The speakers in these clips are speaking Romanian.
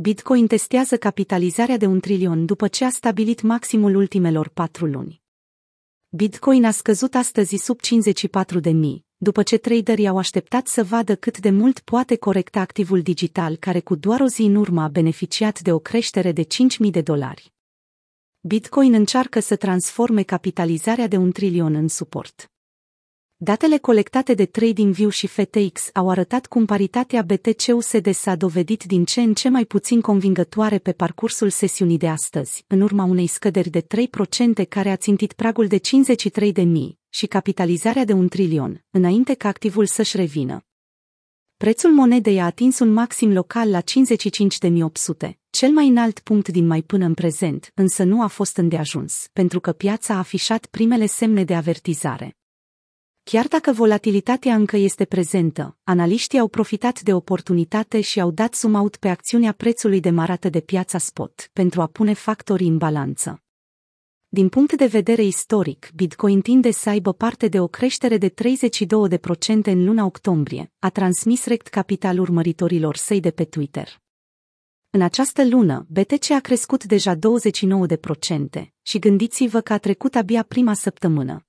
Bitcoin testează capitalizarea de 1 trilion după ce a stabilit maximul ultimelor 4 luni. Bitcoin a scăzut astăzi sub 54.000, după ce traderii au așteptat să vadă cât de mult poate corecta activul digital care cu doar o zi în urmă a beneficiat de o creștere de $5.000. Bitcoin încearcă să transforme capitalizarea de 1 trilion în suport. Datele colectate de TradingView și FTX au arătat cum paritatea BTCUSD s-a dovedit din ce în ce mai puțin convingătoare pe parcursul sesiunii de astăzi, în urma unei scăderi de 3% care a țintit pragul de 53.000 și capitalizarea de 1 trilion, înainte ca activul să-și revină. Prețul monedei a atins un maxim local la 55.800, cel mai înalt punct din mai până în prezent, însă nu a fost îndeajuns, pentru că piața a afișat primele semne de avertizare. Chiar dacă volatilitatea încă este prezentă, analiștii au profitat de oportunitate și au dat zoom out pe acțiunea prețului demarată de piața spot pentru a pune factorii în balanță. Din punct de vedere istoric, Bitcoin tinde să aibă parte de o creștere de 32% în luna octombrie, a transmis Rect Capital urmăritorilor săi de pe Twitter. În această lună, BTC a crescut deja 29% și gândiți-vă că a trecut abia prima săptămână.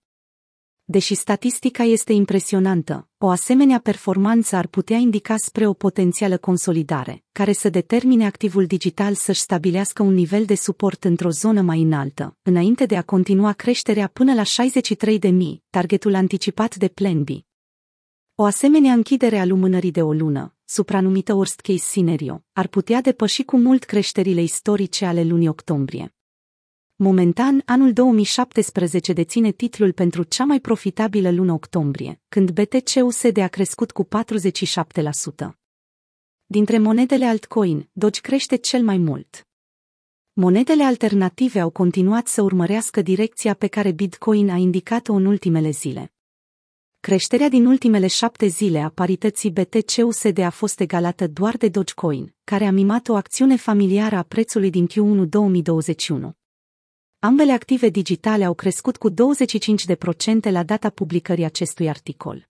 Deși statistica este impresionantă, o asemenea performanță ar putea indica spre o potențială consolidare, care să determine activul digital să-și stabilească un nivel de suport într-o zonă mai înaltă, înainte de a continua creșterea până la 63.000, targetul anticipat de Plan B. O asemenea închidere a lumânării de o lună, supranumită worst case scenario, ar putea depăși cu mult creșterile istorice ale lunii octombrie. Momentan, anul 2017 deține titlul pentru cea mai profitabilă lună octombrie, când BTCUSD a crescut cu 47%. Dintre monedele altcoin, Doge crește cel mai mult. Monedele alternative au continuat să urmărească direcția pe care Bitcoin a indicat-o în ultimele zile. Creșterea din ultimele 7 zile a parității BTCUSD a fost egalată doar de Dogecoin, care a mimat o acțiune familiară a prețului din Q1 2021. Ambele active digitale au crescut cu 25% la data publicării acestui articol.